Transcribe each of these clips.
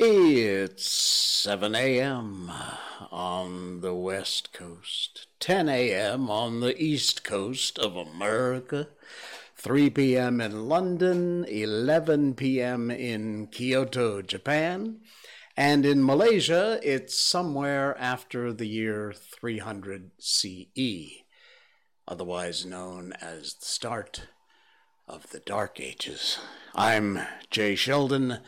It's 7 a.m. on the West Coast, 10 a.m. on the East Coast of America, 3 p.m. in London, 11 p.m. in Kyoto, Japan, and in Malaysia, it's somewhere after the year 300 CE, otherwise known as the start of the Dark Ages. I'm Jay Sheldon,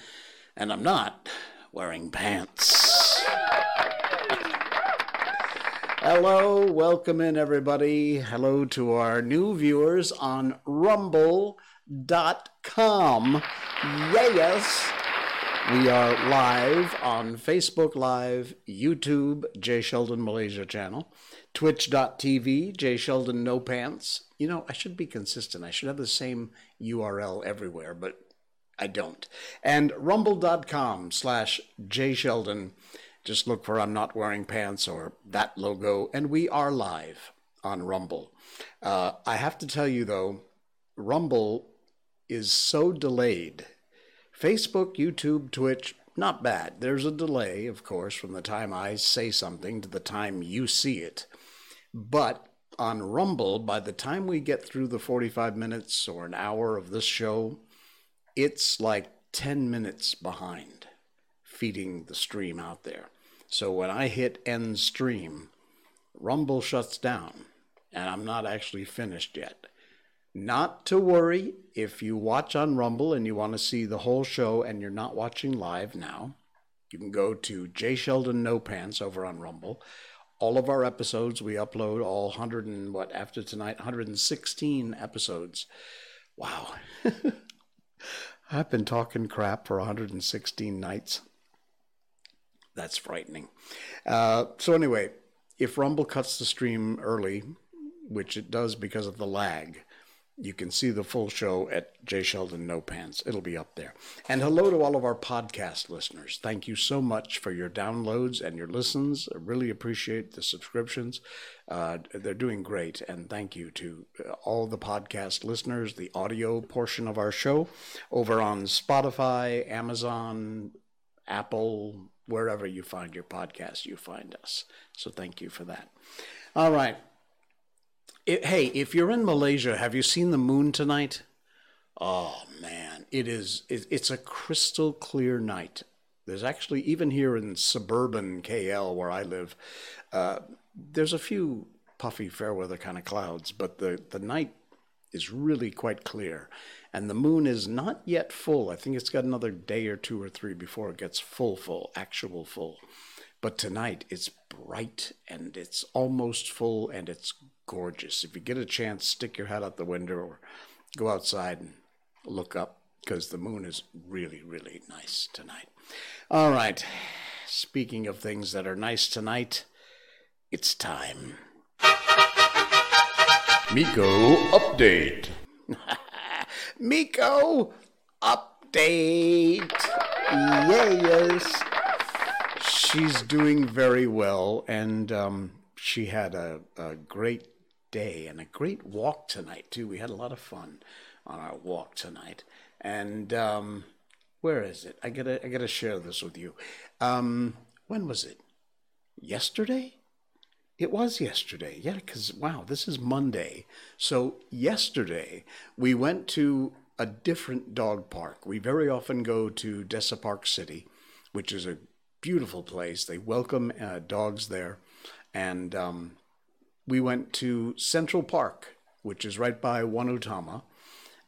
and I'm not wearing pants. Hello, welcome in everybody. Hello to our new viewers on rumble.com. Yes, we are live on Facebook Live, YouTube, Jay Sheldon Malaysia channel, twitch.tv, Jay Sheldon No Pants. You know, I should be consistent. I should have the same URL everywhere, but I don't. And rumble.com/Jay Sheldon. Just look for I'm Not Wearing Pants or that logo. And we are live on Rumble. I have to tell you, though, Rumble is so delayed. Facebook, YouTube, Twitch, not bad. There's a delay, of course, from the time I say something to the time you see it. But on Rumble, by the time we get through the 45 minutes or an hour of this show, it's like 10 minutes behind feeding the stream out there. So when I hit end stream, Rumble shuts down, and I'm not actually finished yet. Not to worry, if you watch on Rumble and you want to see the whole show and you're not watching live now, you can go to Jay Sheldon No Pants over on Rumble. All of our episodes, we upload all 100 and what, after tonight, 116 episodes. Wow. I've been talking crap for 116 nights. That's frightening. So anyway, if Rumble cuts the stream early, which it does because of the lag, you can see the full show at Jay Sheldon No Pants. It'll be up there. And hello to all of our podcast listeners. Thank you so much for your downloads and your listens. I really appreciate the subscriptions. They're doing great. And thank you to all the podcast listeners, the audio portion of our show, over on Spotify, Amazon, Apple, wherever you find your podcast, you find us. So thank you for that. All right. Hey, if you're in Malaysia, have you seen the moon tonight? Oh, man, it's a crystal clear night. There's actually, even here in suburban KL where I live, there's a few puffy fair weather kind of clouds, but the night is really quite clear. And the moon is not yet full. I think it's got another day or two or three before it gets full, actual full. But tonight it's bright and it's almost full and it's gorgeous. If you get a chance, stick your head out the window or go outside and look up, because the moon is really, really nice tonight. All right. Speaking of things that are nice tonight, it's time. Miko update. Miko update. Yes. She's doing very well, and she had a great day and a great walk tonight, too. We had a lot of fun on our walk tonight. And where is it? I gotta share this with you. When was it? Yesterday? It was yesterday. Yeah, because, wow, this is Monday. So yesterday, we went to a different dog park. We very often go to Desa Park City, which is a beautiful place. They welcome dogs there. And we went to Central Park, which is right by Wanutama.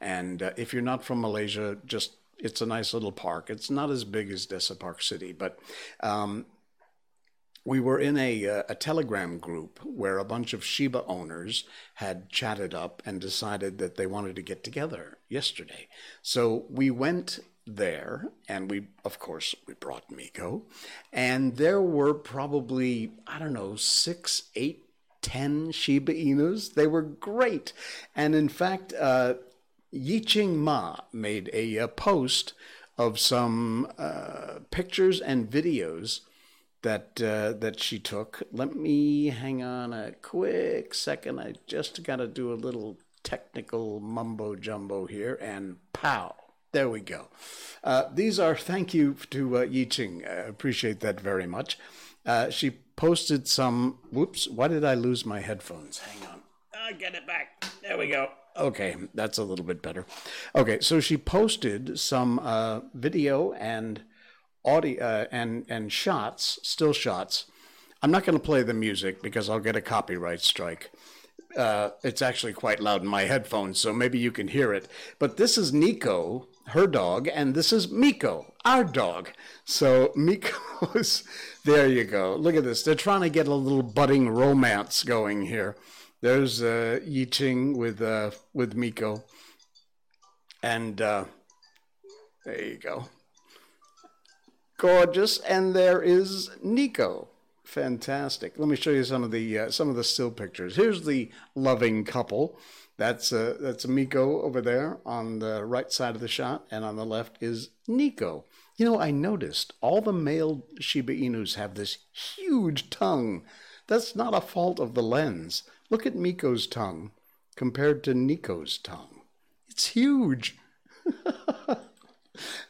And if you're not from Malaysia, just, it's a nice little park. It's not as big as Desa Park City, but we were in a Telegram group where a bunch of Shiba owners had chatted up and decided that they wanted to get together yesterday. So we went there, and we brought Miko, and there were probably, I don't know, 6, 8, 10 Shiba Inus. They were great. And in fact, Yi Ching Ma made a post of some pictures and videos that she took. Let me hang on a quick second. I just got to do a little technical mumbo jumbo here, and pow. There we go. These are thank you to Yi Ching. I appreciate that very much. She posted some... Whoops, why did I lose my headphones? Hang on. I'll get it back. There we go. Okay, that's a little bit better. Okay, so she posted some video and audio and shots, still shots. I'm not going to play the music because I'll get a copyright strike. It's actually quite loud in my headphones, so maybe you can hear it. But this is Nico, her dog, and this is Miko, our dog. So Miko's, there you go. Look at this. They're trying to get a little budding romance going here. There's Yi Ching with Miko. And there you go. Gorgeous. And there is Nico. Fantastic. Let me show you some of the still pictures. Here's the loving couple. That's Miko over there on the right side of the shot, and on the left is Nico. You know, I noticed all the male Shiba Inus have this huge tongue. That's not a fault of the lens. Look at Miko's tongue compared to Nico's tongue. It's huge.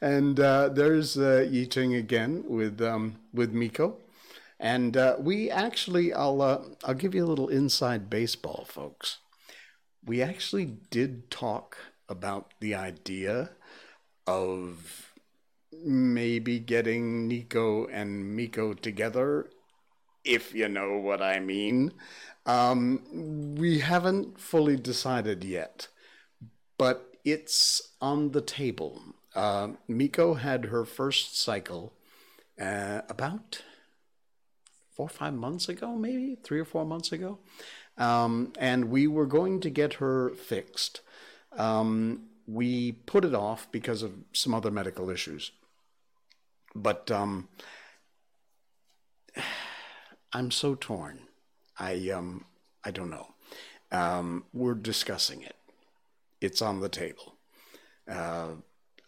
And there's Yi Ching again with Miko. And we actually, I'll give you a little inside baseball, folks. We actually did talk about the idea of maybe getting Nico and Miko together, if you know what I mean. We haven't fully decided yet, but it's on the table. Miko had her first cycle about... 4 or 5 months ago, maybe 3 or 4 months ago. And we were going to get her fixed. We put it off because of some other medical issues. But I'm so torn. I don't know. We're discussing it. It's on the table. I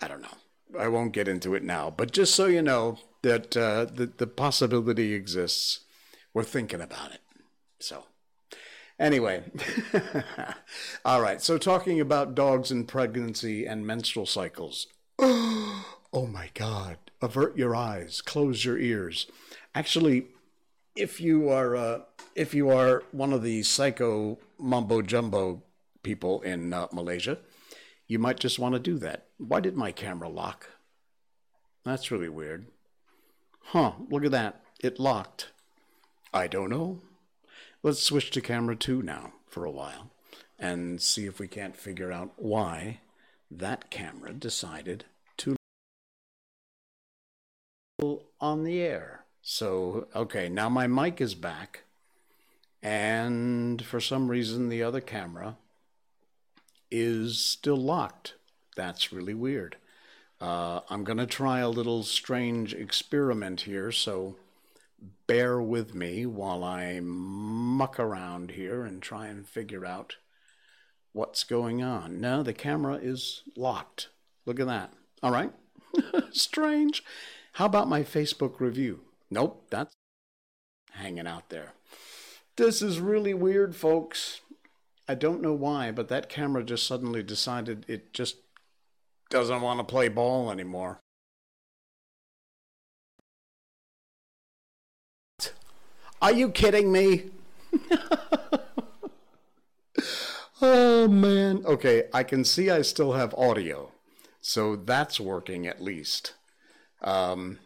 don't know. I won't get into it now, but just so you know, that the possibility exists. We're thinking about it. So, anyway. All right. So, talking about dogs and pregnancy and menstrual cycles. Oh, my God. Avert your eyes. Close your ears. Actually, if you are one of the psycho mumbo-jumbo people in Malaysia, you might just want to do that. Why did my camera lock? That's really weird. Huh, look at that. It locked. I don't know. Let's switch to camera 2 now for a while and see if we can't figure out why that camera decided to lock on the air. So, okay, now my mic is back. And for some reason, the other camera is still locked. That's really weird. I'm going to try a little strange experiment here, so bear with me while I muck around here and try and figure out what's going on. No, the camera is locked. Look at that. All right. Strange. How about my Facebook review? Nope, that's hanging out there. This is really weird, folks. I don't know why, but that camera just suddenly decided it just doesn't want to play ball anymore. Are you kidding me? Oh, man. Okay, I can see I still have audio. So that's working at least. Yeah, I'm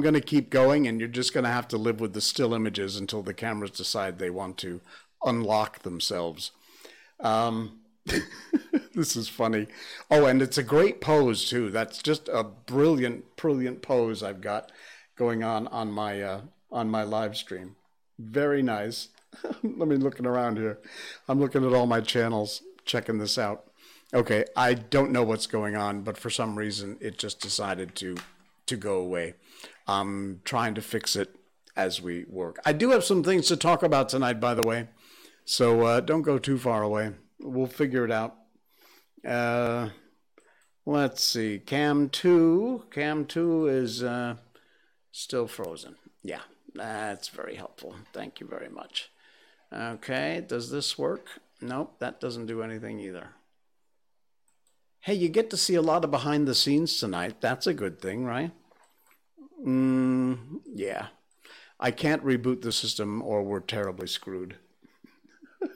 going to keep going, and you're just going to have to live with the still images until the cameras decide they want to unlock themselves. This is funny. Oh, and it's a great pose, too. That's just a brilliant, brilliant pose I've got going on my live stream. Very nice. Let me looking around here. I'm looking at all my channels, checking this out. Okay, I don't know what's going on, but for some reason, it just decided to go away. I'm trying to fix it as we work. I do have some things to talk about tonight, by the way, so don't go too far away. We'll figure it out. Let's see. Cam 2. Cam 2 is still frozen. Yeah, that's very helpful. Thank you very much. Okay, does this work? Nope, that doesn't do anything either. Hey, you get to see a lot of behind the scenes tonight. That's a good thing, right? Yeah. I can't reboot the system or we're terribly screwed.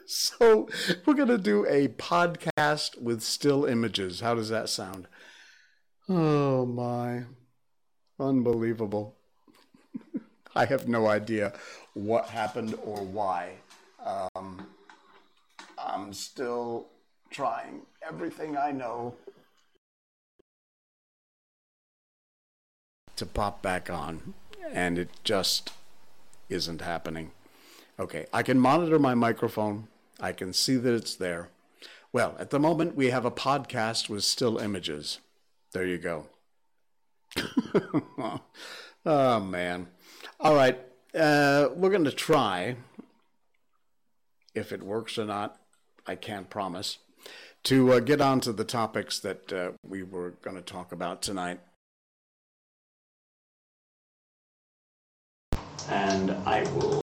So we're going to do a podcast with still images. How does that sound? Oh, my. Unbelievable. I have no idea what happened or why. I'm still trying everything I know to pop back on, and it just isn't happening. Okay, I can monitor my microphone. I can see that it's there. Well, at the moment, we have a podcast with still images. There you go. Oh, man. All right, we're going to try, if it works or not, I can't promise, to get on to the topics that we were going to talk about tonight. And I will...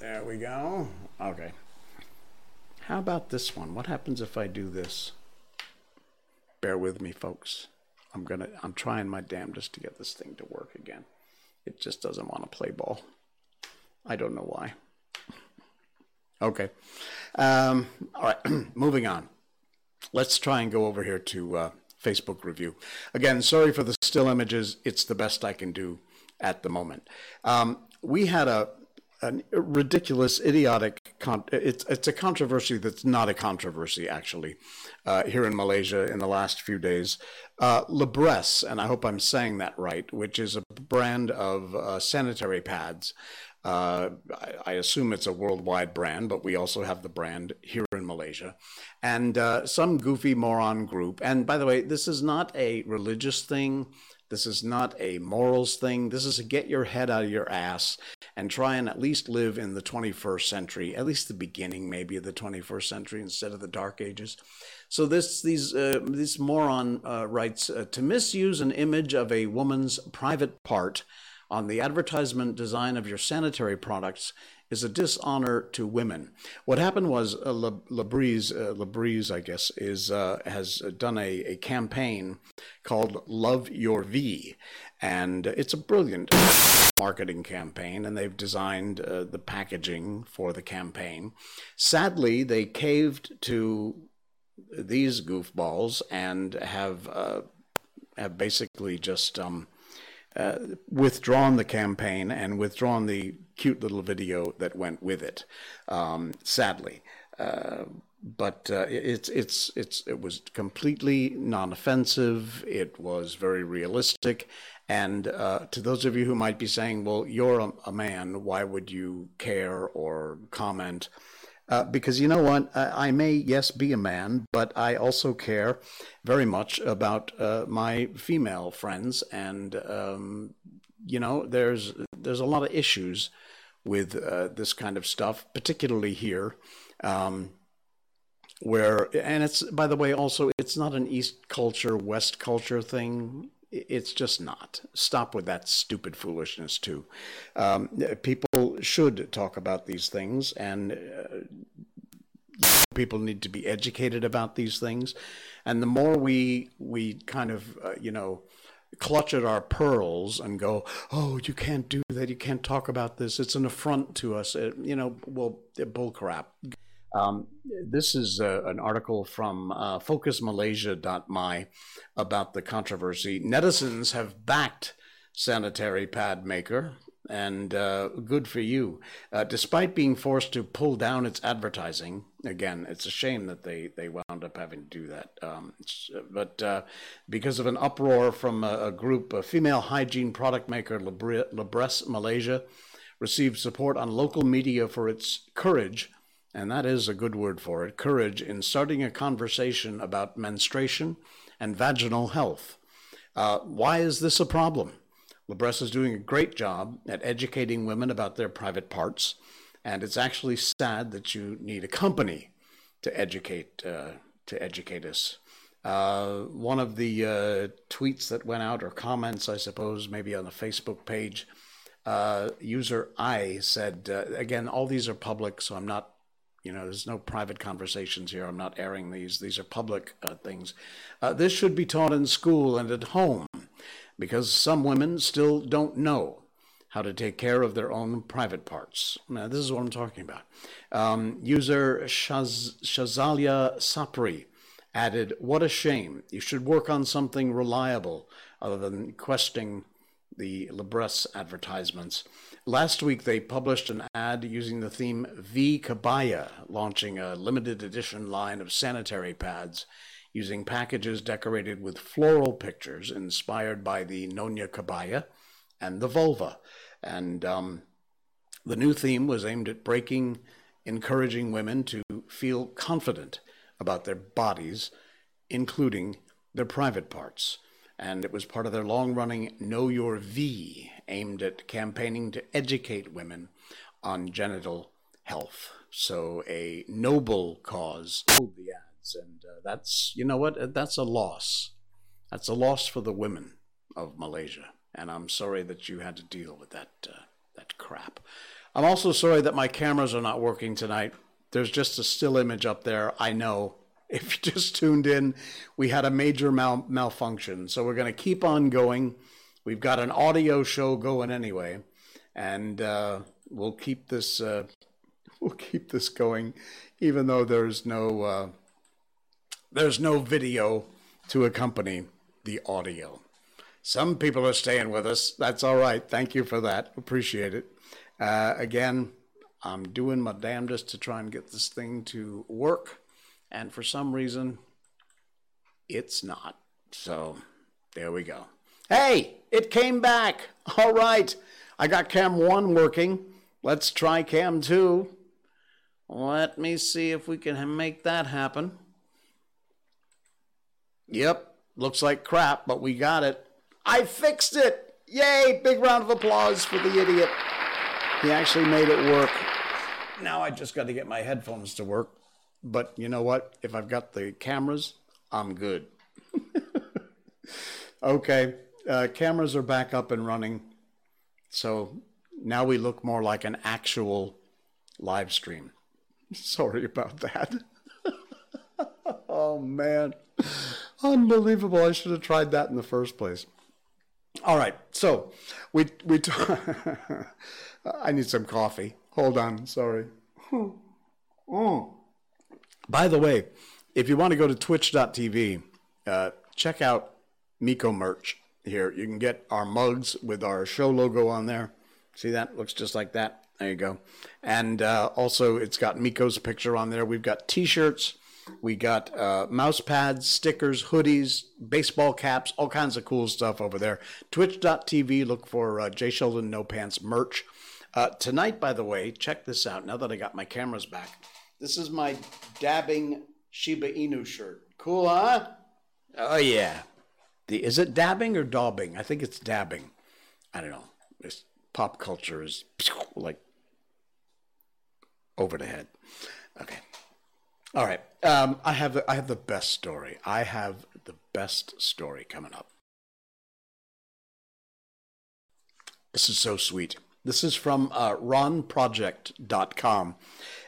There we go. Okay. How about this one? What happens if I do this? Bear with me, folks. I'm trying my damnedest to get this thing to work again. It just doesn't want to play ball. I don't know why. Okay. All right. Moving on. Let's try and go over here to Facebook review. Again, sorry for the still images. It's the best I can do at the moment. We had a ridiculous, idiotic, it's a controversy that's not a controversy, actually, here in Malaysia in the last few days. Libresse, and I hope I'm saying that right, which is a brand of sanitary pads. I assume it's a worldwide brand, but we also have the brand here in Malaysia. And some goofy moron group, and by the way, this is not a religious thing. This is not a morals thing. This is a get your head out of your ass and try and at least live in the 21st century, at least the beginning maybe of the 21st century instead of the Dark Ages. So this moron writes, to misuse an image of a woman's private part on the advertisement design of your sanitary products is a dishonor to women. What happened was Libresse, I guess, has done a campaign called Love Your V, and it's a brilliant marketing campaign, and they've designed the packaging for the campaign. Sadly, they caved to these goofballs and have basically just... withdrawn the campaign and withdrawn the cute little video that went with it, sadly. But it was completely non-offensive. It was very realistic. And to those of you who might be saying, well, you're a man, why would you care or comment? Because you know what, I may, yes, be a man, but I also care very much about my female friends. And, you know, there's a lot of issues with this kind of stuff, particularly here, where, and it's, by the way, also, it's not an East culture, West culture thing. It's just not. Stop with that stupid foolishness, too. People should talk about these things, and people need to be educated about these things. And the more we kind of, clutch at our pearls and go, oh, you can't do that, you can't talk about this, it's an affront to us, well, bull crap. This is an article from FocusMalaysia.my about the controversy. Netizens have backed sanitary pad maker, and good for you. Despite being forced to pull down its advertising, again, it's a shame that they wound up having to do that. But because of an uproar from a group, a female hygiene product maker, Libresse Malaysia, received support on local media for its courage. And that is a good word for it, courage in starting a conversation about menstruation and vaginal health. Why is this a problem? Libresse is doing a great job at educating women about their private parts, and it's actually sad that you need a company to educate us. One of the tweets that went out, or comments, I suppose, maybe on the Facebook page, user I said, again, all these are public, so I'm not You know, there's no private conversations here. I'm not airing these. These are public things. This should be taught in school and at home, because some women still don't know how to take care of their own private parts. Now, this is what I'm talking about. User Shazalia Sapri added, "What a shame. You should work on something reliable other than questing the Libresse advertisements. Last week, they published an ad using the theme V Kabaya, launching a limited edition line of sanitary pads using packages decorated with floral pictures inspired by the Nona Kabaya and the vulva. And the new theme was aimed at encouraging women to feel confident about their bodies, including their private parts. And it was part of their long-running Know Your V, aimed at campaigning to educate women on genital health." So a noble cause, the ads, and that's, you know what, that's a loss. That's a loss for the women of Malaysia, and I'm sorry that you had to deal with that crap. I'm also sorry that my cameras are not working tonight. There's just a still image up there, I know. If you just tuned in, we had a major malfunction. So we're going to keep on going. We've got an audio show going anyway, and we'll keep this going, even though there's no video to accompany the audio. Some people are staying with us. That's all right. Thank you for that. Appreciate it. Again, I'm doing my damnedest to try and get this thing to work. And for some reason, it's not. So there we go. Hey, it came back. All right. I got cam 1 working. Let's try cam 2. Let me see if we can make that happen. Yep. Looks like crap, but we got it. I fixed it. Yay. Big round of applause for the idiot. He actually made it work. Now I just got to get my headphones to work. But you know what? If I've got the cameras, I'm good. Okay, cameras are back up and running. So now we look more like an actual live stream. Sorry about that. Oh, man. Unbelievable. I should have tried that in the first place. All right, so I need some coffee. Hold on, sorry. Oh. By the way, if you want to go to twitch.tv, check out Miko merch here. You can get our mugs with our show logo on there. See that? Looks just like that. There you go. And also, it's got Miko's picture on there. We've got T-shirts. We got mouse pads, stickers, hoodies, baseball caps, all kinds of cool stuff over there. Twitch.tv. Look for Jay Sheldon No Pants merch. Tonight, by the way, check this out. Now that I got my cameras back. This is my dabbing Shiba Inu shirt. Cool, huh? Oh, yeah. Is it dabbing or daubing? I think it's dabbing. I don't know. This pop culture is like over the head. Okay. All right. I have the best story. I have the best story coming up. This is so sweet. This is from RonProject.com.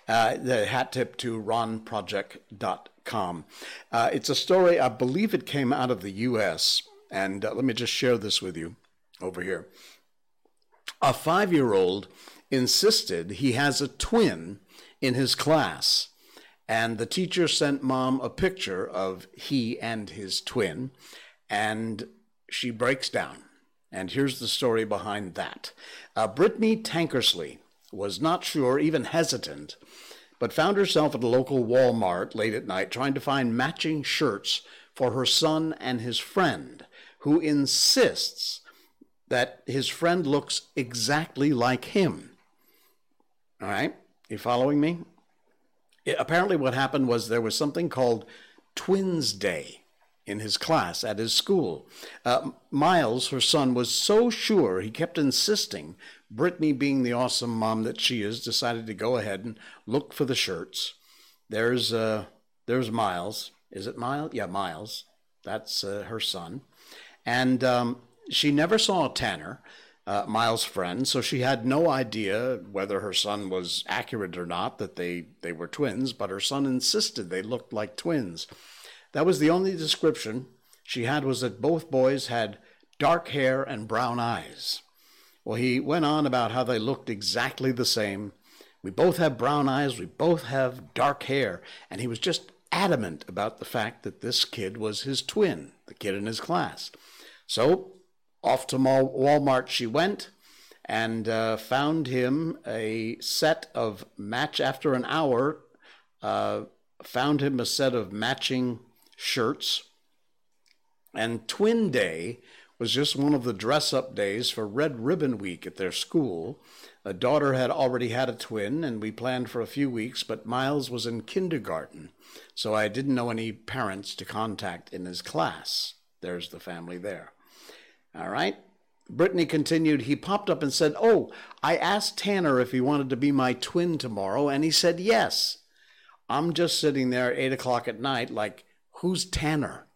The hat tip to RonProject.com. It's a story, I believe it came out of the U.S., and let me just share this with you over here. A 5-year-old insisted he has a twin in his class, and the teacher sent mom a picture of he and his twin, and she breaks down. And here's the story behind that. Brittany Tankersley was not sure, even hesitant, but found herself at a local Walmart late at night trying to find matching shirts for her son and his friend, who insists that his friend looks exactly like him. All right? You following me? Apparently what happened was there was something called Twins Day in his class at his school. Miles, her son, was so sure he kept insisting, Brittany, being the awesome mom that she is, decided to go ahead and look for the shirts. There's Miles. Is it Miles? Yeah, Miles. That's her son. And she never saw Tanner, Miles' friend, so she had no idea whether her son was accurate or not, that they were twins, but her son insisted they looked like twins. That was the only description she had, was that both boys had dark hair and brown eyes. Well, he went on about how they looked exactly the same. We both have brown eyes, we both have dark hair, and he was just adamant about the fact that this kid was his twin, the kid in his class. So off to Walmart she went and found him a set of matching shirts. And Twin Day was just one of the dress-up days for Red Ribbon Week at their school. A daughter had already had a twin, and we planned for a few weeks, but Miles was in kindergarten, so I didn't know any parents to contact in his class. There's the family there. All right. Brittany continued, he popped up and said, "Oh, I asked Tanner if he wanted to be my twin tomorrow, and he said yes." I'm just sitting there at 8:00 at night like, who's Tanner?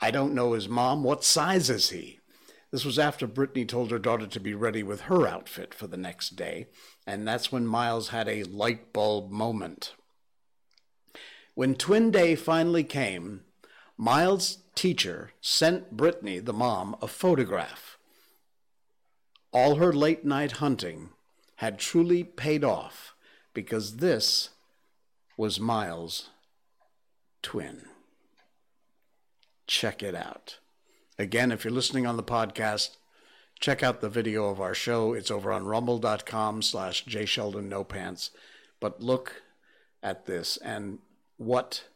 I don't know his mom. What size is he? This was after Brittany told her daughter to be ready with her outfit for the next day, and that's when Miles had a light bulb moment. When Twin Day finally came, Miles' teacher sent Brittany, the mom, a photograph. All her late-night hunting had truly paid off, because this was Miles' twin. Check it out. Again, if you're listening on the podcast, check out the video of our show. It's over on rumble.com/JaySheldonNoPants. But look at this, and what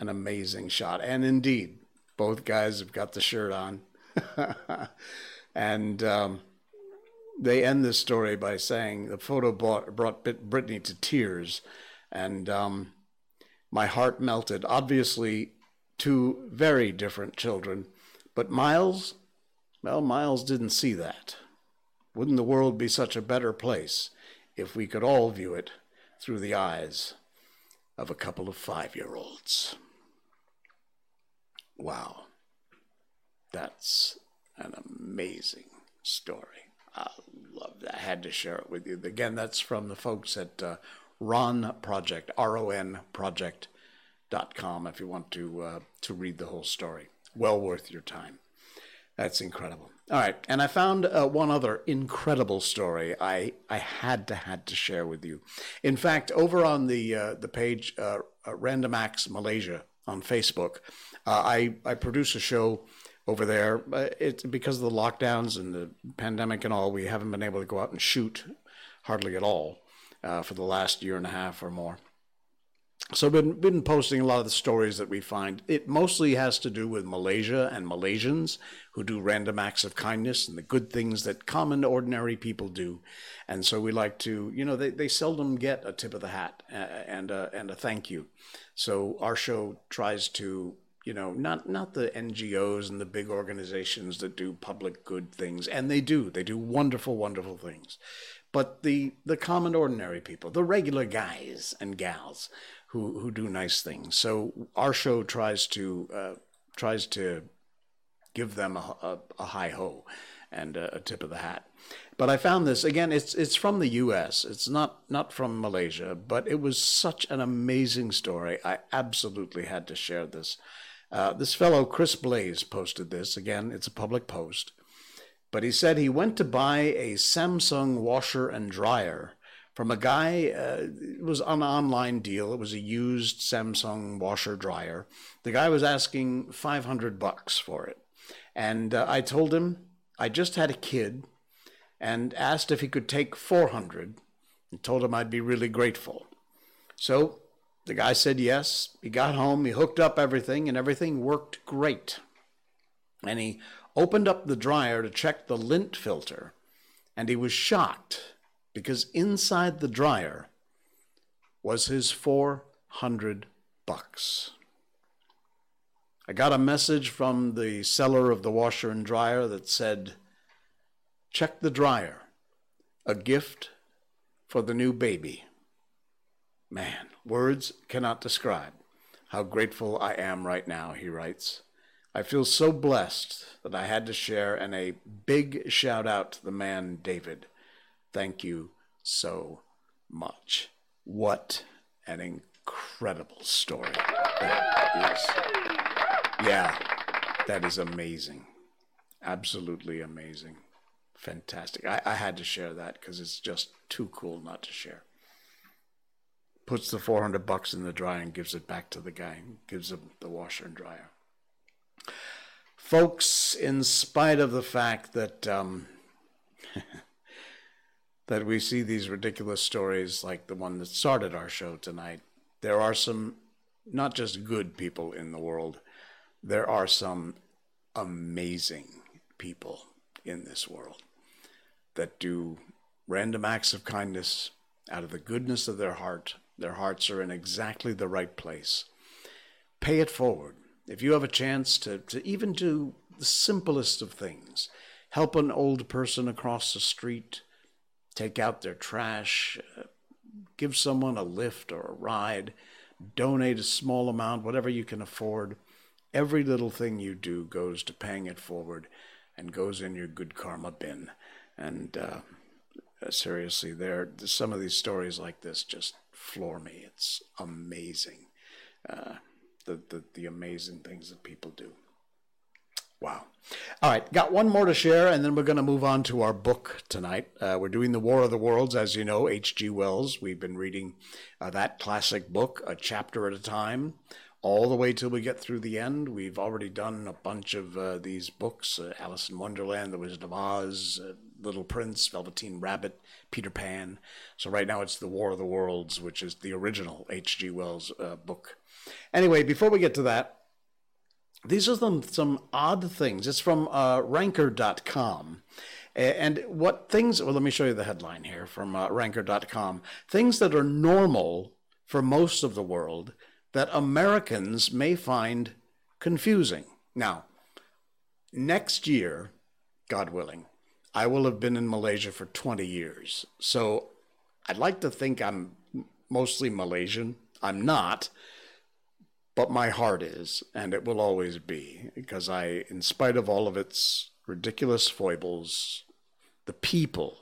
an amazing shot. And indeed, both guys have got the shirt on. And they end this story by saying, the photo brought Brittany to tears, and my heart melted. Obviously, two very different children. But Miles, well, Miles didn't see that. Wouldn't the world be such a better place if we could all view it through the eyes of a couple of 5-year-olds? Wow. That's an amazing story. I love that. I had to share it with you. Again, that's from the folks at RonProject, RonProject.com, if you want to read the whole story. Well worth your time. That's incredible. All right. And I found one other incredible story I had to share with you. In fact, over on the page, Random Acts Malaysia on Facebook, I produce a show over there. It's because of the lockdowns and the pandemic and all, we haven't been able to go out and shoot hardly at all for the last year and a half or more. So I've been posting a lot of the stories that we find. It mostly has to do with Malaysia and Malaysians who do random acts of kindness and the good things that common, ordinary people do. And so we like to, you know, they seldom get a tip of the hat and a thank you. So our show tries to, you know, not the NGOs and the big organizations that do public good things. And they do wonderful, wonderful things. But the common, ordinary people, the regular guys and gals who do nice things. So our show tries to give them a high ho and a tip of the hat. But I found this, again, it's from the U.S. It's not from Malaysia, but it was such an amazing story. I absolutely had to share this. This fellow, Chris Blaze, posted this. Again, it's a public post. But he said he went to buy a Samsung washer and dryer from a guy. It was an online deal. It was a used Samsung washer dryer. The guy was asking $500 for it. And I told him I just had a kid and asked if he could take $400 and told him I'd be really grateful. So the guy said yes. He got home. He hooked up everything, and everything worked great. And he opened up the dryer to check the lint filter, and he was shocked because inside the dryer was his $400. I got a message from the seller of the washer and dryer that said, "Check the dryer, a gift for the new baby." Man, words cannot describe how grateful I am right now, he writes. I feel so blessed that I had to share, and a big shout out to the man, David. Thank you so much. What an incredible story that is. Yeah, that is amazing. Absolutely amazing. Fantastic. I had to share that because it's just too cool not to share. Puts the $400 in the dryer and gives it back to the guy, and gives him the washer and dryer. Folks, in spite of the fact that that we see these ridiculous stories like the one that started our show tonight, there are some not just good people in the world, there are some amazing people in this world that do random acts of kindness out of the goodness of their heart. Their hearts are in exactly the right place. Pay it forward. If you have a chance to even do the simplest of things, help an old person across the street, take out their trash, give someone a lift or a ride, donate a small amount, whatever you can afford. Every little thing you do goes to paying it forward and goes in your good karma bin. And seriously, some of these stories like this just floor me. It's amazing. The amazing things that people do. Wow. All right, got one more to share, and then we're going to move on to our book tonight. We're doing The War of the Worlds, as you know, H.G. Wells. We've been reading that classic book, a chapter at a time, all the way till we get through the end. We've already done a bunch of these books, Alice in Wonderland, The Wizard of Oz, Little Prince, Velveteen Rabbit, Peter Pan. So right now it's The War of the Worlds, which is the original H.G. Wells book. Anyway, before we get to that, these are some odd things. It's from Ranker.com. And what things... Well, let me show you the headline here from Ranker.com. Things that are normal for most of the world that Americans may find confusing. Now, next year, God willing, I will have been in Malaysia for 20 years. So I'd like to think I'm mostly Malaysian. I'm not. But my heart is, and it will always be, because in spite of all of its ridiculous foibles, the people,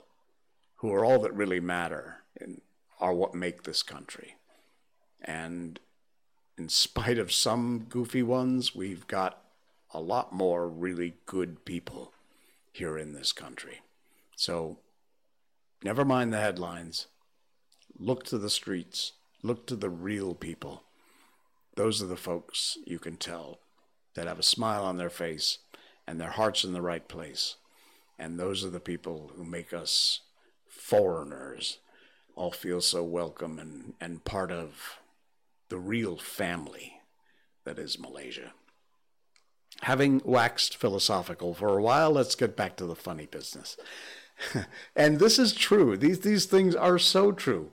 who are all that really matter, are what make this country. And in spite of some goofy ones, we've got a lot more really good people here in this country. So never mind the headlines. Look to the streets. Look to the real people. Those are the folks you can tell that have a smile on their face and their heart's in the right place. And those are the people who make us foreigners all feel so welcome and part of the real family that is Malaysia. Having waxed philosophical for a while, let's get back to the funny business. And this is true. These things are so true.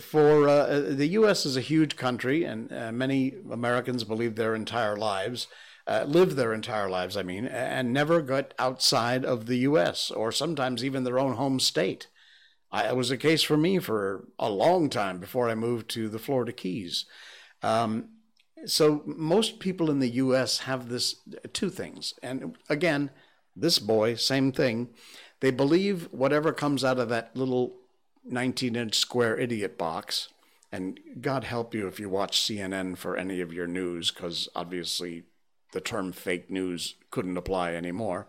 For the U.S. is a huge country, and many Americans live their entire lives, and never got outside of the U.S. or sometimes even their own home state. It was a case for me for a long time before I moved to the Florida Keys. So most people in the U.S. have this two things. And again, this boy, same thing. They believe whatever comes out of that little 19-inch square idiot box, and God help you if you watch CNN for any of your news, because obviously the term fake news couldn't apply anymore.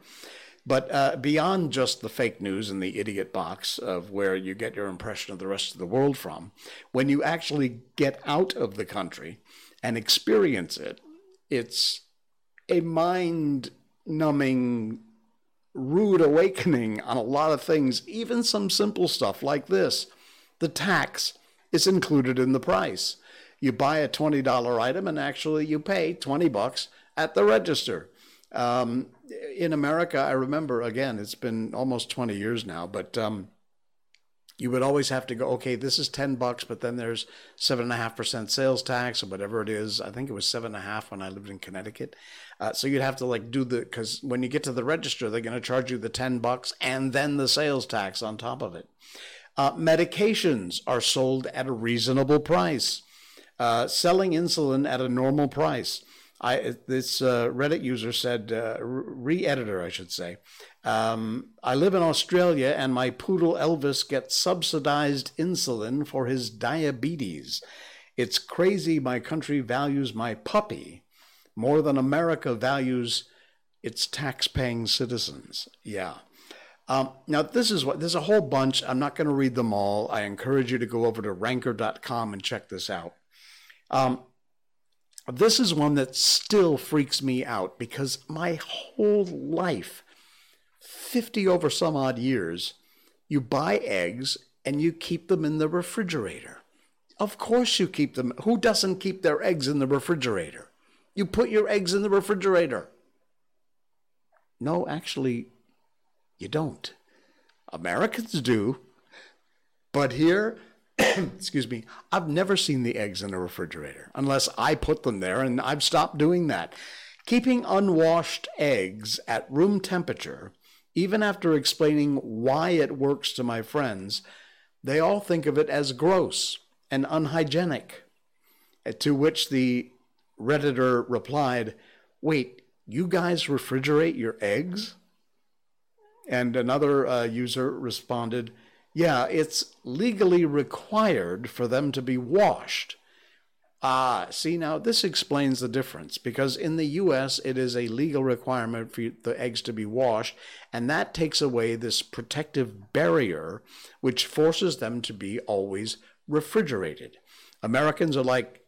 But beyond just the fake news and the idiot box of where you get your impression of the rest of the world from, when you actually get out of the country and experience it, it's a mind-numbing rude awakening on a lot of things, even some simple stuff like this. The tax is included in the price. You buy a $20 item and actually you pay $20 at the register. In America, I remember, again, it's been almost 20 years now, but you would always have to go, okay, this is $10, but then there's 7.5% sales tax or whatever it is. I think it was 7.5 when I lived in Connecticut. So you'd have to because when you get to the register, they're going to charge you the $10 and then the sales tax on top of it. Medications are sold at a reasonable price. Selling insulin at a normal price. This Reddit user said, re-editor, I should say, I live in Australia and my poodle Elvis gets subsidized insulin for his diabetes. It's crazy my country values my puppy more than America values its tax-paying citizens. Yeah. Now, there's a whole bunch. I'm not going to read them all. I encourage you to go over to ranker.com and check this out. This is one that still freaks me out because my whole life, 50 over some odd years, you buy eggs and you keep them in the refrigerator. Of course you keep them. Who doesn't keep their eggs in the refrigerator? You put your eggs in the refrigerator. No, actually, you don't. Americans do. But here, excuse me, I've never seen the eggs in a refrigerator unless I put them there, and I've stopped doing that. Keeping unwashed eggs at room temperature, even after explaining why it works to my friends, they all think of it as gross and unhygienic. To which the Redditor replied, "Wait, you guys refrigerate your eggs?" And another user responded, "Yeah, it's legally required for them to be washed." Ah, see, now this explains the difference, because in the U.S. it is a legal requirement for the eggs to be washed, and that takes away this protective barrier which forces them to be always refrigerated. Americans are like,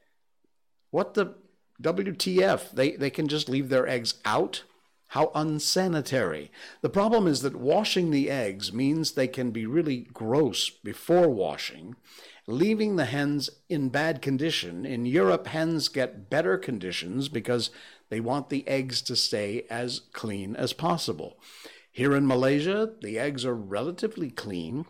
what the WTF? They can just leave their eggs out? How unsanitary. The problem is that washing the eggs means they can be really gross before washing, leaving the hens in bad condition. In Europe, hens get better conditions because they want the eggs to stay as clean as possible. Here in Malaysia, the eggs are relatively clean.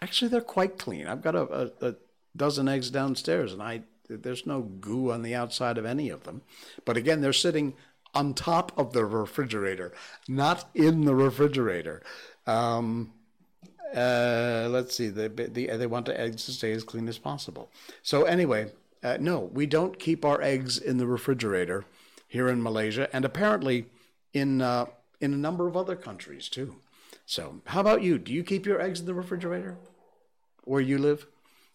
Actually, they're quite clean. I've got a dozen eggs downstairs, and there's no goo on the outside of any of them. But again, they're sitting on top of the refrigerator, not in the refrigerator. Let's see, they want the eggs to stay as clean as possible. So anyway, no, we don't keep our eggs in the refrigerator here in Malaysia, and apparently in a number of other countries too. So how about you? Do you keep your eggs in the refrigerator where you live?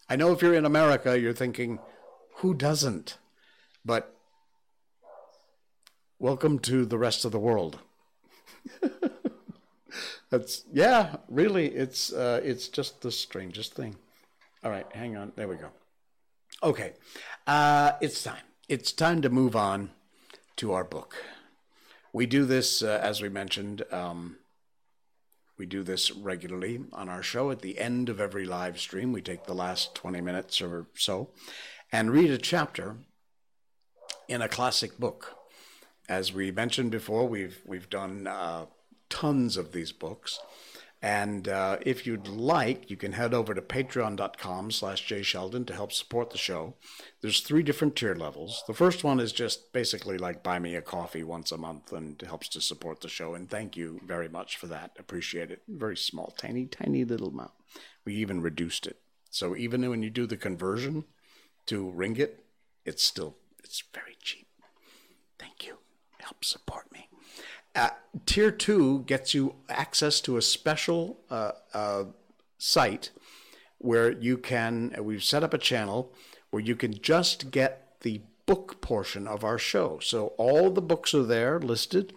I know if you're in America, you're thinking, who doesn't? But welcome to the rest of the world. That's, yeah, really, it's just the strangest thing. All right, hang on. There we go. Okay, it's time. It's time to move on to our book. We do this, as we mentioned, we do this regularly on our show. At the end of every live stream, we take the last 20 minutes or so and read a chapter in a classic book. As we mentioned before, we've done tons of these books. And if you'd like, you can head over to patreon.com/JaySheldon to help support the show. There's 3 different tier levels. The first one is just basically like buy me a coffee once a month and helps to support the show. And thank you very much for that. Appreciate it. Very small, tiny, tiny little amount. We even reduced it. So even when you do the conversion to ringgit, it's very cheap. Thank you. Help support me. Tier 2 gets you access to a special site where you can, we've set up a channel where you can just get the book portion of our show. So all the books are there listed,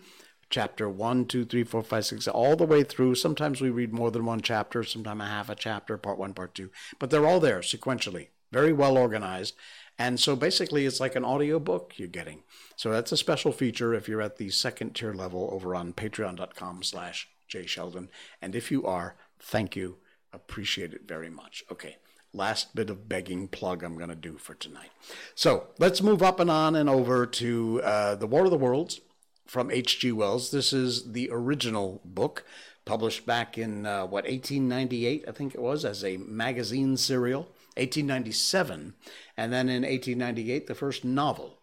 chapter 1, 2, 3, 4, 5, 6, all the way through. Sometimes we read more than one chapter, sometimes a half a chapter, part 1, part 2. But they're all there sequentially, very well organized. And so basically, it's like an audio book you're getting. So that's a special feature if you're at the second tier level over on patreon.com/JaySheldon. And if you are, thank you. Appreciate it very much. Okay, last bit of begging plug I'm going to do for tonight. So let's move up and on and over to The War of the Worlds from H.G. Wells. This is the original book, published back in, 1898, I think it was, as a magazine serial. 1897, and then in 1898, the first novel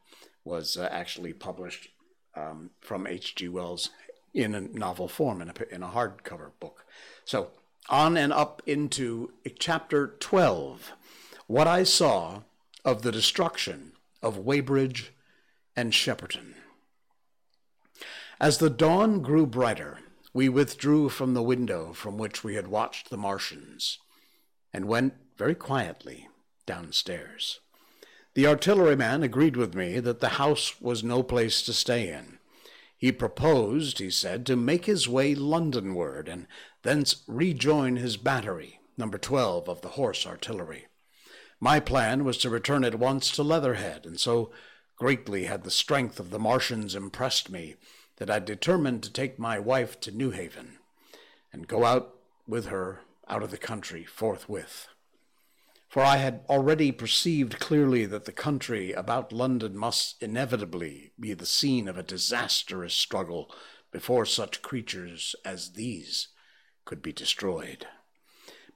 was actually published from H.G. Wells in a novel form, in a hardcover book. So on and up into Chapter 12, What I Saw of the Destruction of Weybridge and Shepperton. As the dawn grew brighter, we withdrew from the window from which we had watched the Martians, and went very quietly downstairs. The artilleryman agreed with me that the house was no place to stay in. He proposed, he said, to make his way Londonward, and thence rejoin his battery, number 12 of the horse artillery. My plan was to return at once to Leatherhead, and so greatly had the strength of the Martians impressed me that I determined to take my wife to New Haven, and go out with her out of the country forthwith. For I had already perceived clearly that the country about London must inevitably be the scene of a disastrous struggle before such creatures as these could be destroyed.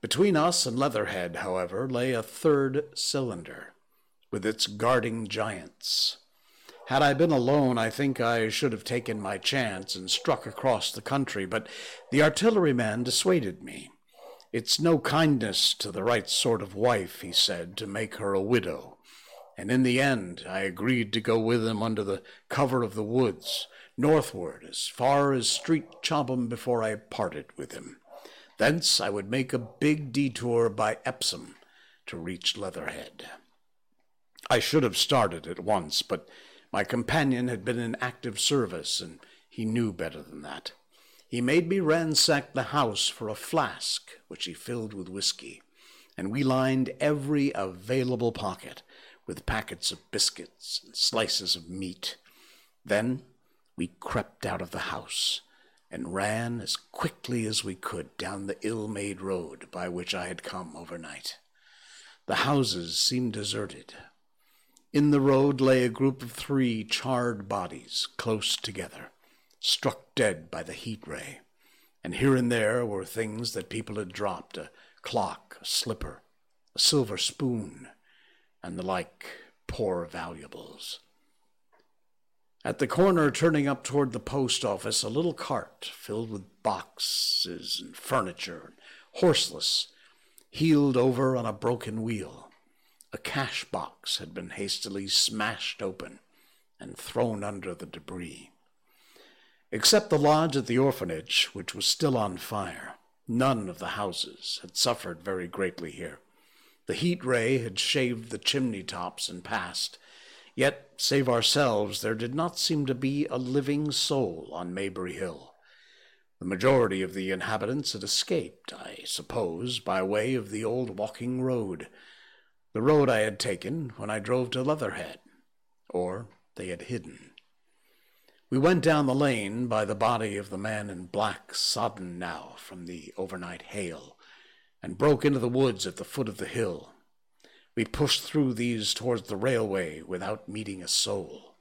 Between us and Leatherhead, however, lay a third cylinder, with its guarding giants. Had I been alone, I think I should have taken my chance and struck across the country, but the artilleryman dissuaded me. It's no kindness to the right sort of wife, he said, to make her a widow, and in the end I agreed to go with him under the cover of the woods, northward, as far as Street Chobham before I parted with him. Thence I would make a big detour by Epsom to reach Leatherhead. I should have started at once, but my companion had been in active service, and he knew better than that. He made me ransack the house for a flask, which he filled with whiskey, and we lined every available pocket with packets of biscuits and slices of meat. Then we crept out of the house, and ran as quickly as we could down the ill-made road by which I had come overnight. The houses seemed deserted. In the road lay a group of 3 charred bodies, close together, struck dead by the heat ray, and here and there were things that people had dropped, a clock, a slipper, a silver spoon, and the like poor valuables. At the corner turning up toward the post office, a little cart filled with boxes and furniture, and horseless, heeled over on a broken wheel. A cash box had been hastily smashed open and thrown under the debris. Except the lodge at the orphanage, which was still on fire, none of the houses had suffered very greatly here. The heat ray had shaved the chimney tops and passed, yet, save ourselves, there did not seem to be a living soul on Maybury Hill. The majority of the inhabitants had escaped, I suppose, by way of the old Woking road, the road I had taken when I drove to Leatherhead, or they had hidden. We went down the lane by the body of the man in black, sodden now from the overnight hail, and broke into the woods at the foot of the hill. We pushed through these towards the railway without meeting a soul.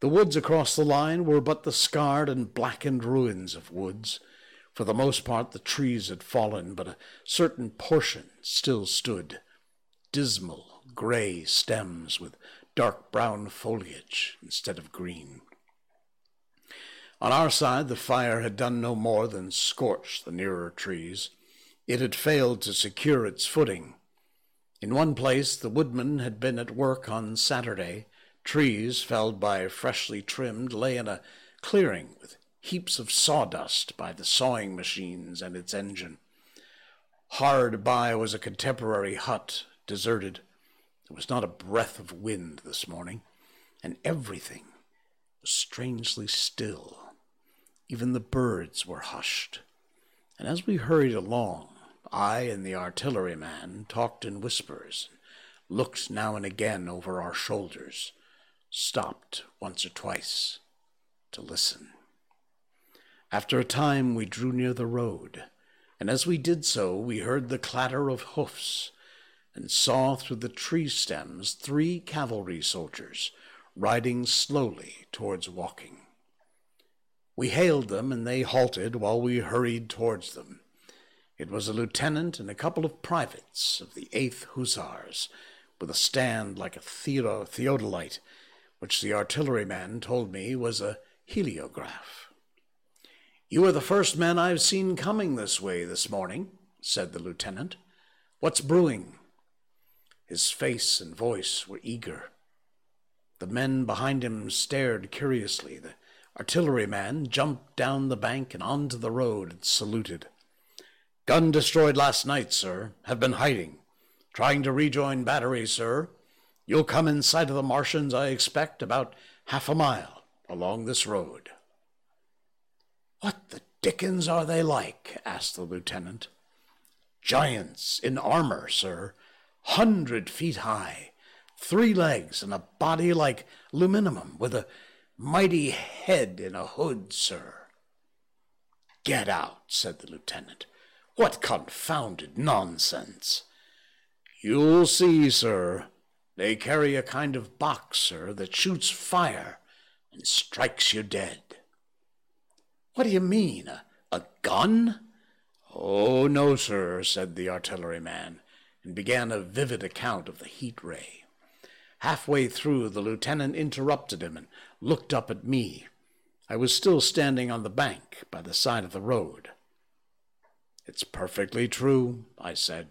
The woods across the line were but the scarred and blackened ruins of woods. For the most part the trees had fallen, but a certain portion still stood, dismal grey stems with dark brown foliage instead of green. On our side, the fire had done no more than scorch the nearer trees. It had failed to secure its footing. In one place, the woodman had been at work on Saturday. Trees, felled by freshly trimmed, lay in a clearing with heaps of sawdust by the sawing machines and its engine. Hard by was a contemporary hut, deserted. There was not a breath of wind this morning, and everything was strangely still. Even the birds were hushed, and as we hurried along, I and the artilleryman talked in whispers, and looked now and again over our shoulders, stopped once or twice to listen. After a time we drew near the road, and as we did so we heard the clatter of hoofs, and saw through the tree stems 3 cavalry soldiers riding slowly towards Woking. We hailed them, and they halted while we hurried towards them. It was a lieutenant and a couple of privates of the 8th Hussars, with a stand like a theodolite, which the artilleryman told me was a heliograph. "You are the first men I've seen coming this way this morning," said the lieutenant. "What's brewing?" His face and voice were eager. The men behind him stared curiously. The artilleryman jumped down the bank and onto the road and saluted. "Gun destroyed last night, sir. Have been hiding. Trying to rejoin battery, sir. You'll come in sight of the Martians, I expect, about half a mile along this road." "What the dickens are they like?" asked the lieutenant. "Giants in armor, sir. 100 feet high. 3 legs and a body like aluminum, with a mighty head in a hood, sir." "Get out," said the lieutenant. "What confounded nonsense!" "You'll see, sir. They carry a kind of box, sir, that shoots fire and strikes you dead." "What do you mean? A gun?" "Oh, no, sir," said the artilleryman, and began a vivid account of the heat ray. Halfway through, the lieutenant interrupted him and looked up at me. I was still standing on the bank by the side of the road. "It's perfectly true," I said.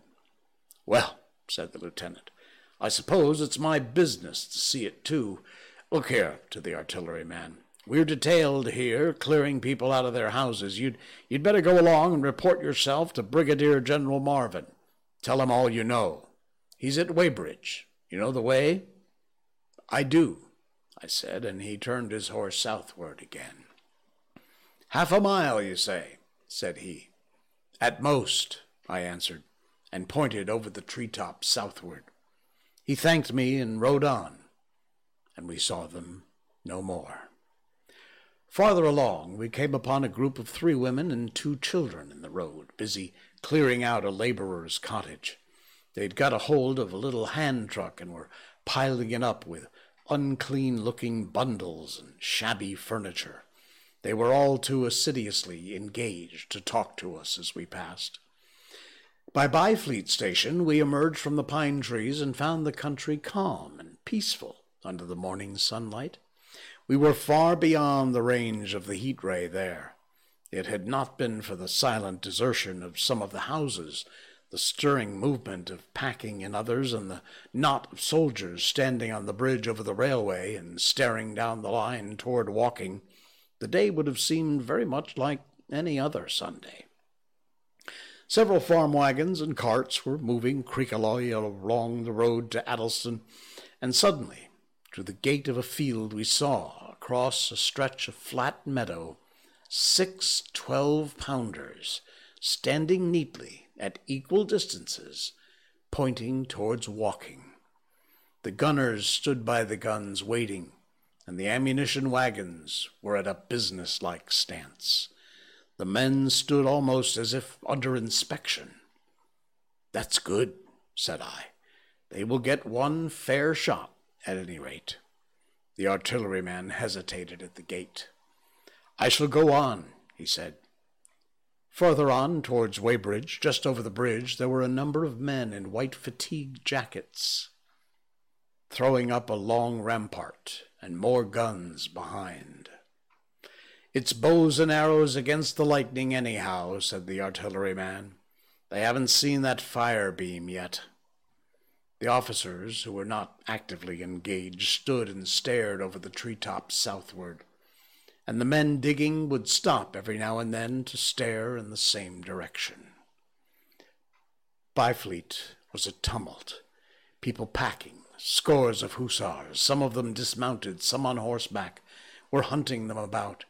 "Well," said the lieutenant, "I suppose it's my business to see it, too. Look here," to the artilleryman. "We're detailed here, clearing people out of their houses. You'd better go along and report yourself to Brigadier General Marvin. Tell him all you know. He's at Weybridge. You know the way?" "I do," I said, and he turned his horse southward again. "Half a mile, you say?" said he. "At most," I answered, and pointed over the treetop southward. He thanked me and rode on, and we saw them no more. Farther along, we came upon a group of 3 women and 2 children in the road, busy clearing out a laborer's cottage. They'd got a hold of a little hand truck and were piling it up with unclean-looking bundles and shabby furniture. They were all too assiduously engaged to talk to us as we passed. By Byfleet Station, we emerged from the pine trees and found the country calm and peaceful under the morning sunlight. We were far beyond the range of the heat ray there. It had not been for the silent desertion of some of the houses, the stirring movement of packing in others, and the knot of soldiers standing on the bridge over the railway and staring down the line toward Woking, the day would have seemed very much like any other Sunday. Several farm wagons and carts were moving creakily along the road to Adelson, and suddenly, through the gate of a field, we saw, across a stretch of flat meadow, 6 12-pounders, standing neatly at equal distances, pointing towards Woking. The gunners stood by the guns waiting, and the ammunition wagons were at a business-like stance. The men stood almost as if under inspection. "That's good," said I. "They will get one fair shot, at any rate." The artilleryman hesitated at the gate. "I shall go on," he said. Further on, towards Weybridge, just over the bridge, there were a number of men in white fatigue jackets, throwing up a long rampart, and more guns behind. "It's bows and arrows against the lightning anyhow," said the artilleryman. "They haven't seen that fire beam yet." The officers, who were not actively engaged, stood and stared over the treetops southward, and the men digging would stop every now and then to stare in the same direction. Byfleet was a tumult. People packing, scores of hussars, some of them dismounted, some on horseback, were hunting them about.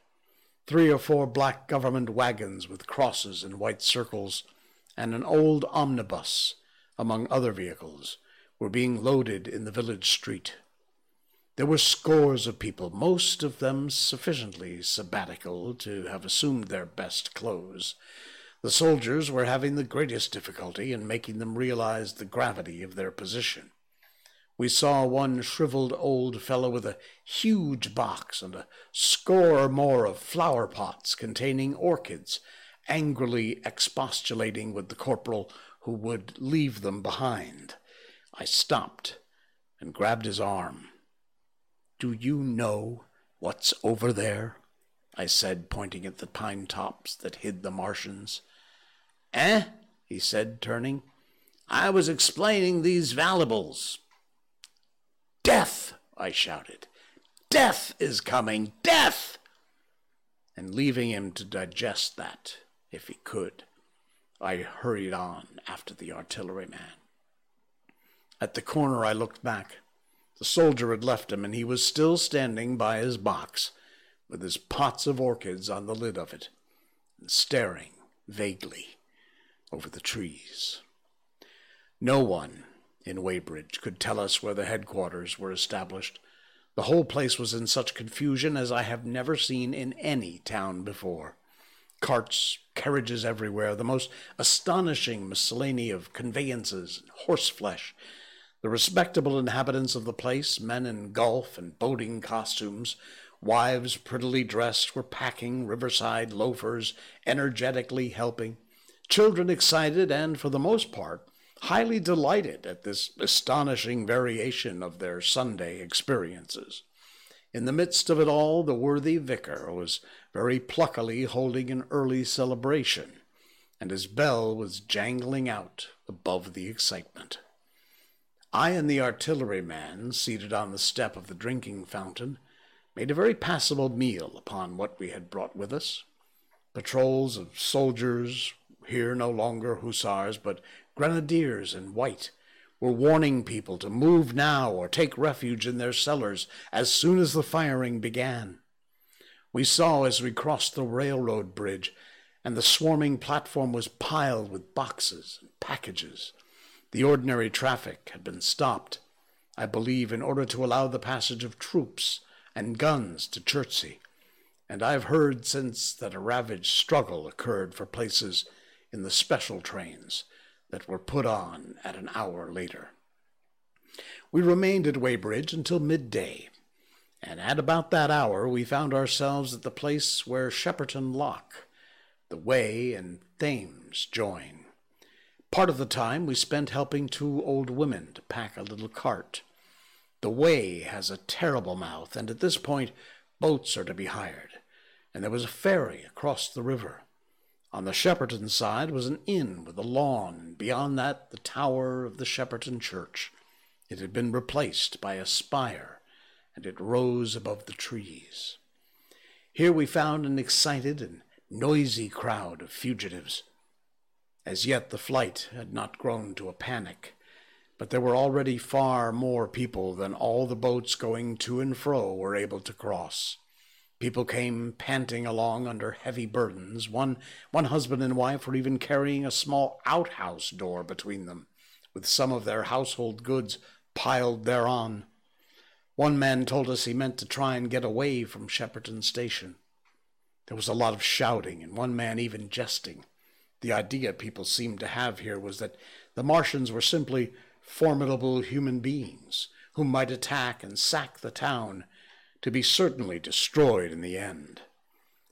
3 or 4 black government wagons with crosses and white circles, and an old omnibus, among other vehicles, were being loaded in the village street. There were scores of people, most of them sufficiently sabbatical to have assumed their best clothes. The soldiers were having the greatest difficulty in making them realize the gravity of their position. We saw one shriveled old fellow with a huge box and a score or more of flower pots containing orchids, angrily expostulating with the corporal who would leave them behind. I stopped and grabbed his arm. "Do you know what's over there?" I said, pointing at the pine tops that hid the Martians. "Eh?" he said, turning. "I was explaining these valuables." "Death!" I shouted. Death is coming! Death! And leaving him to digest that, if he could, I hurried on after the artilleryman. At the corner I looked back. The soldier had left him, and he was still standing by his box, with his pots of orchids on the lid of it, and staring vaguely over the trees. No one in Weybridge could tell us where the headquarters were established. The whole place was in such confusion as I have never seen in any town before. Carts, carriages everywhere, the most astonishing miscellany of conveyances and horseflesh. The respectable inhabitants of the place, men in golf and boating costumes, wives prettily dressed, were packing, riverside loafers energetically helping, children excited and, for the most part, highly delighted at this astonishing variation of their Sunday experiences. In the midst of it all, the worthy vicar was very pluckily holding an early celebration, and his bell was jangling out above the excitement. I and the artilleryman, seated on the step of the drinking fountain, made a very passable meal upon what we had brought with us. Patrols of soldiers, here no longer hussars, but grenadiers in white, were warning people to move now or take refuge in their cellars as soon as the firing began. We saw as we crossed the railroad bridge, and the swarming platform was piled with boxes and packages. The ordinary traffic had been stopped, I believe, in order to allow the passage of troops and guns to Chertsey, and I have heard since that a ravaged struggle occurred for places in the special trains that were put on at an hour later. We remained at Weybridge until midday, and at about that hour we found ourselves at the place where Shepperton Lock, the Wey, and Thames join. Part of the time we spent helping two old women to pack a little cart. The Wey has a terrible mouth, and at this point boats are to be hired, and there was a ferry across the river. On the Shepperton side was an inn with a lawn, and beyond that the tower of the Shepperton church. It had been replaced by a spire, and it rose above the trees. Here we found an excited and noisy crowd of fugitives. As yet the flight had not grown to a panic, but there were already far more people than all the boats going to and fro were able to cross. People came panting along under heavy burdens. One husband and wife were even carrying a small outhouse door between them, with some of their household goods piled thereon. One man told us he meant to try and get away from Shepperton Station. There was a lot of shouting, and one man even jesting. The idea people seemed to have here was that the Martians were simply formidable human beings who might attack and sack the town, to be certainly destroyed in the end.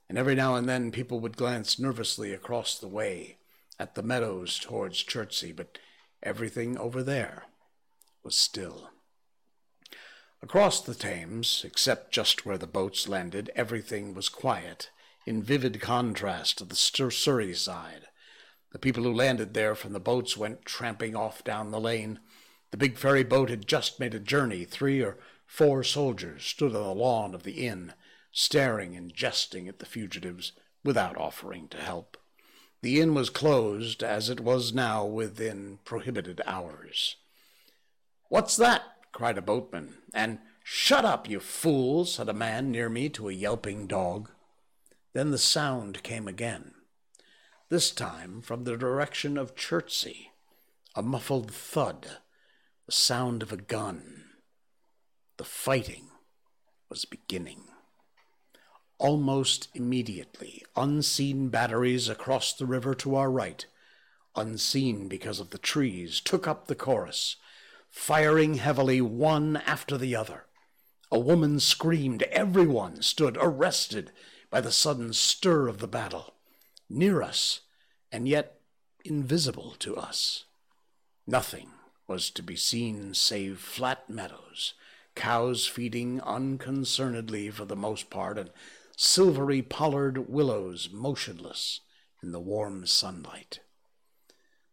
And every now and then people would glance nervously across the way at the meadows towards Chertsey, but everything over there was still. Across the Thames, except just where the boats landed, everything was quiet, in vivid contrast to the Surrey side. The people who landed there from the boats went tramping off down the lane. The big ferry boat had just made a journey. 3 or 4 soldiers stood on the lawn of the inn, staring and jesting at the fugitives without offering to help. The inn was closed, as it was now within prohibited hours. "What's that?" cried a boatman, and "Shut up, you fool!" said a man near me to a yelping dog. Then the sound came again, this time from the direction of Chertsey, a muffled thud, the sound of a gun. The fighting was beginning. Almost immediately, unseen batteries across the river to our right, unseen because of the trees, took up the chorus, firing heavily one after the other. A woman screamed. Everyone stood arrested by the sudden stir of the battle, near us, and yet invisible to us. Nothing was to be seen save flat meadows, cows feeding unconcernedly for the most part, and silvery pollard willows motionless in the warm sunlight.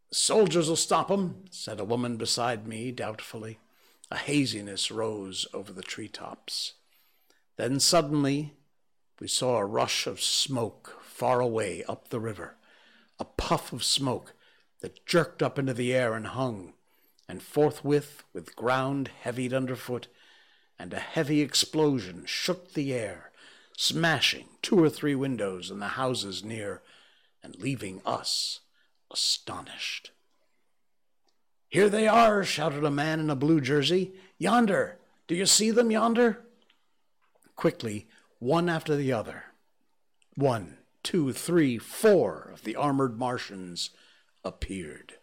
"The soldiers will stop 'em," said a woman beside me doubtfully. A haziness rose over the treetops. Then suddenly we saw a rush of smoke far away up the river, a puff of smoke that jerked up into the air and hung, and forthwith, with ground heaved underfoot, and a heavy explosion shook the air, smashing 2 or 3 windows in the houses near, and leaving us astonished. "Here they are!" shouted a man in a blue jersey. "Yonder! Do you see them yonder?" Quickly, one after the other, 1, 2, 3, 4 of the armored Martians appeared.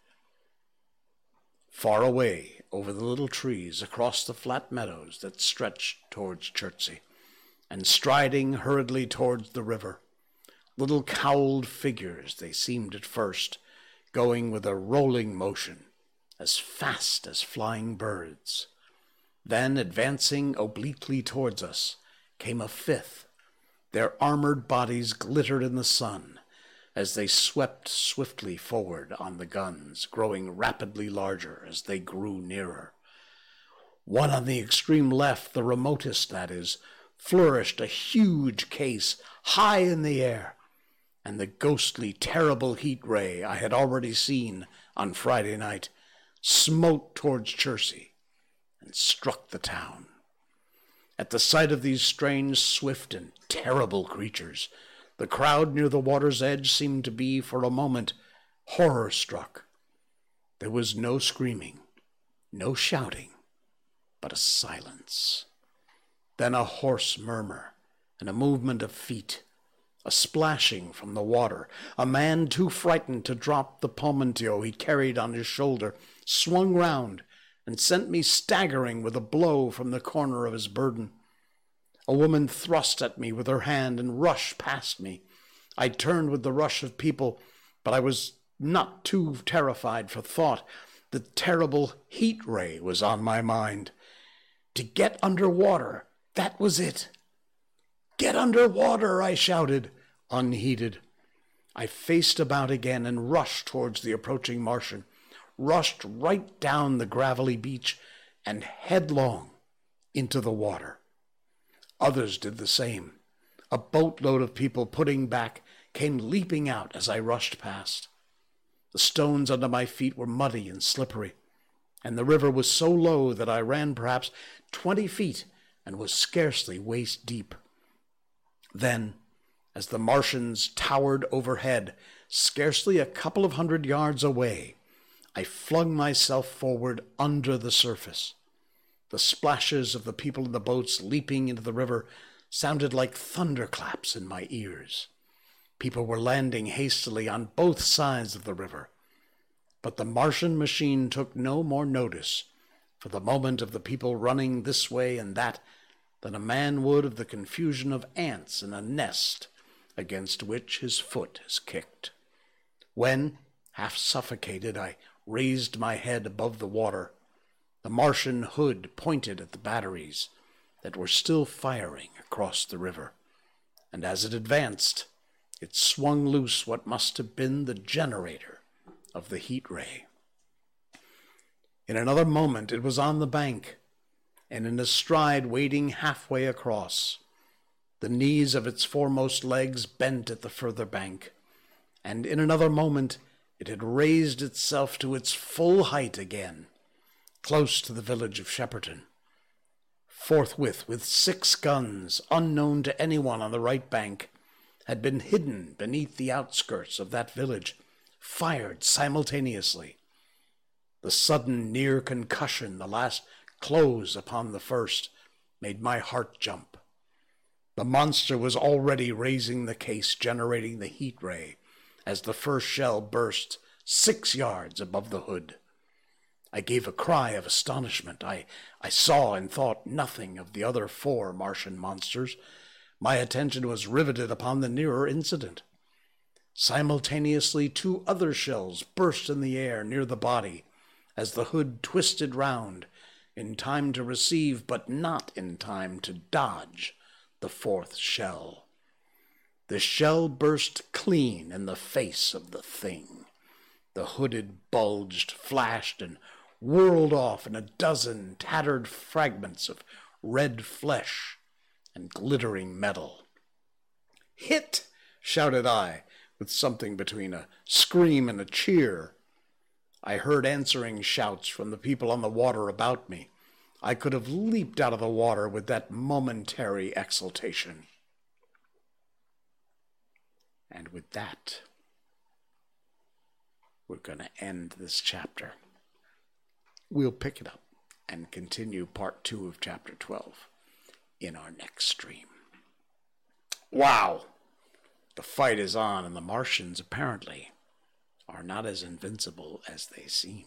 Far away, over the little trees, across the flat meadows that stretched towards Chertsey, and striding hurriedly towards the river, little cowled figures they seemed at first, going with a rolling motion, as fast as flying birds. Then, advancing obliquely towards us, came a fifth. Their armored bodies glittered in the sun as they swept swiftly forward on the guns, growing rapidly larger as they grew nearer. One on the extreme left, the remotest that is, flourished a huge case high in the air, and the ghostly, terrible heat ray I had already seen on Friday night smote towards Chertsey and struck the town. At the sight of these strange, swift, and terrible creatures, the crowd near the water's edge seemed to be, for a moment, horror-struck. There was no screaming, no shouting, but a silence. Then a hoarse murmur, and a movement of feet, a splashing from the water. A man too frightened to drop the palmantio he carried on his shoulder swung round and sent me staggering with a blow from the corner of his burden. A woman thrust at me with her hand and rushed past me. I turned with the rush of people, but I was not too terrified for thought. The terrible heat ray was on my mind. To get under water, that was it. "Get under water!" I shouted, unheeded. I faced about again and rushed towards the approaching Martian, rushed right down the gravelly beach and headlong into the water. Others did the same. A boatload of people, putting back, came leaping out as I rushed past. The stones under my feet were muddy and slippery, and the river was so low that I ran perhaps 20 feet and was scarcely waist deep. Then, as the Martians towered overhead, scarcely a couple of hundred yards away, I flung myself forward under the surface. The splashes of the people in the boats leaping into the river sounded like thunderclaps in my ears. People were landing hastily on both sides of the river. But the Martian machine took no more notice, for the moment, of the people running this way and that, than a man would of the confusion of ants in a nest against which his foot is kicked. When, half suffocated, I raised my head above the water, the Martian hood pointed at the batteries that were still firing across the river, and as it advanced, it swung loose what must have been the generator of the heat ray. In another moment it was on the bank, and in a stride wading halfway across, the knees of its foremost legs bent at the further bank, and in another moment it had raised itself to its full height again, close to the village of Shepperton. Forthwith, with 6 guns, unknown to anyone on the right bank, had been hidden beneath the outskirts of that village, fired simultaneously. The sudden near concussion, the last close upon the first, made my heart jump. The monster was already raising the case, generating the heat ray, as the first shell burst 6 yards above the hood. I gave a cry of astonishment. I saw and thought nothing of the other 4 Martian monsters. My attention was riveted upon the nearer incident. Simultaneously, 2 other shells burst in the air near the body, as the hood twisted round, in time to receive, but not in time to dodge, the 4th shell. The shell burst clean in the face of the thing. The hooded bulged, flashed, and whirled off in a dozen tattered fragments of red flesh and glittering metal. "Hit!" shouted I, with something between a scream and a cheer. I heard answering shouts from the people on the water about me. I could have leaped out of the water with that momentary exultation. And with that, we're going to end this chapter. We'll pick it up and continue part 2 of chapter 12 in our next stream. Wow! The fight is on, and the Martians apparently are not as invincible as they seem.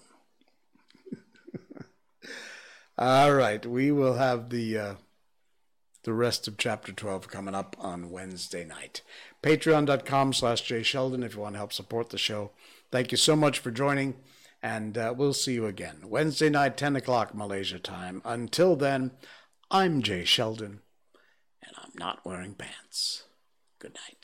All right, we will have the rest of chapter 12 coming up on Wednesday night. Patreon.com/JaySheldon if you want to help support the show. Thank you so much for joining, and we'll see you again Wednesday night, 10 o'clock Malaysia time. Until then, I'm Jay Sheldon, and I'm not wearing pants. Good night.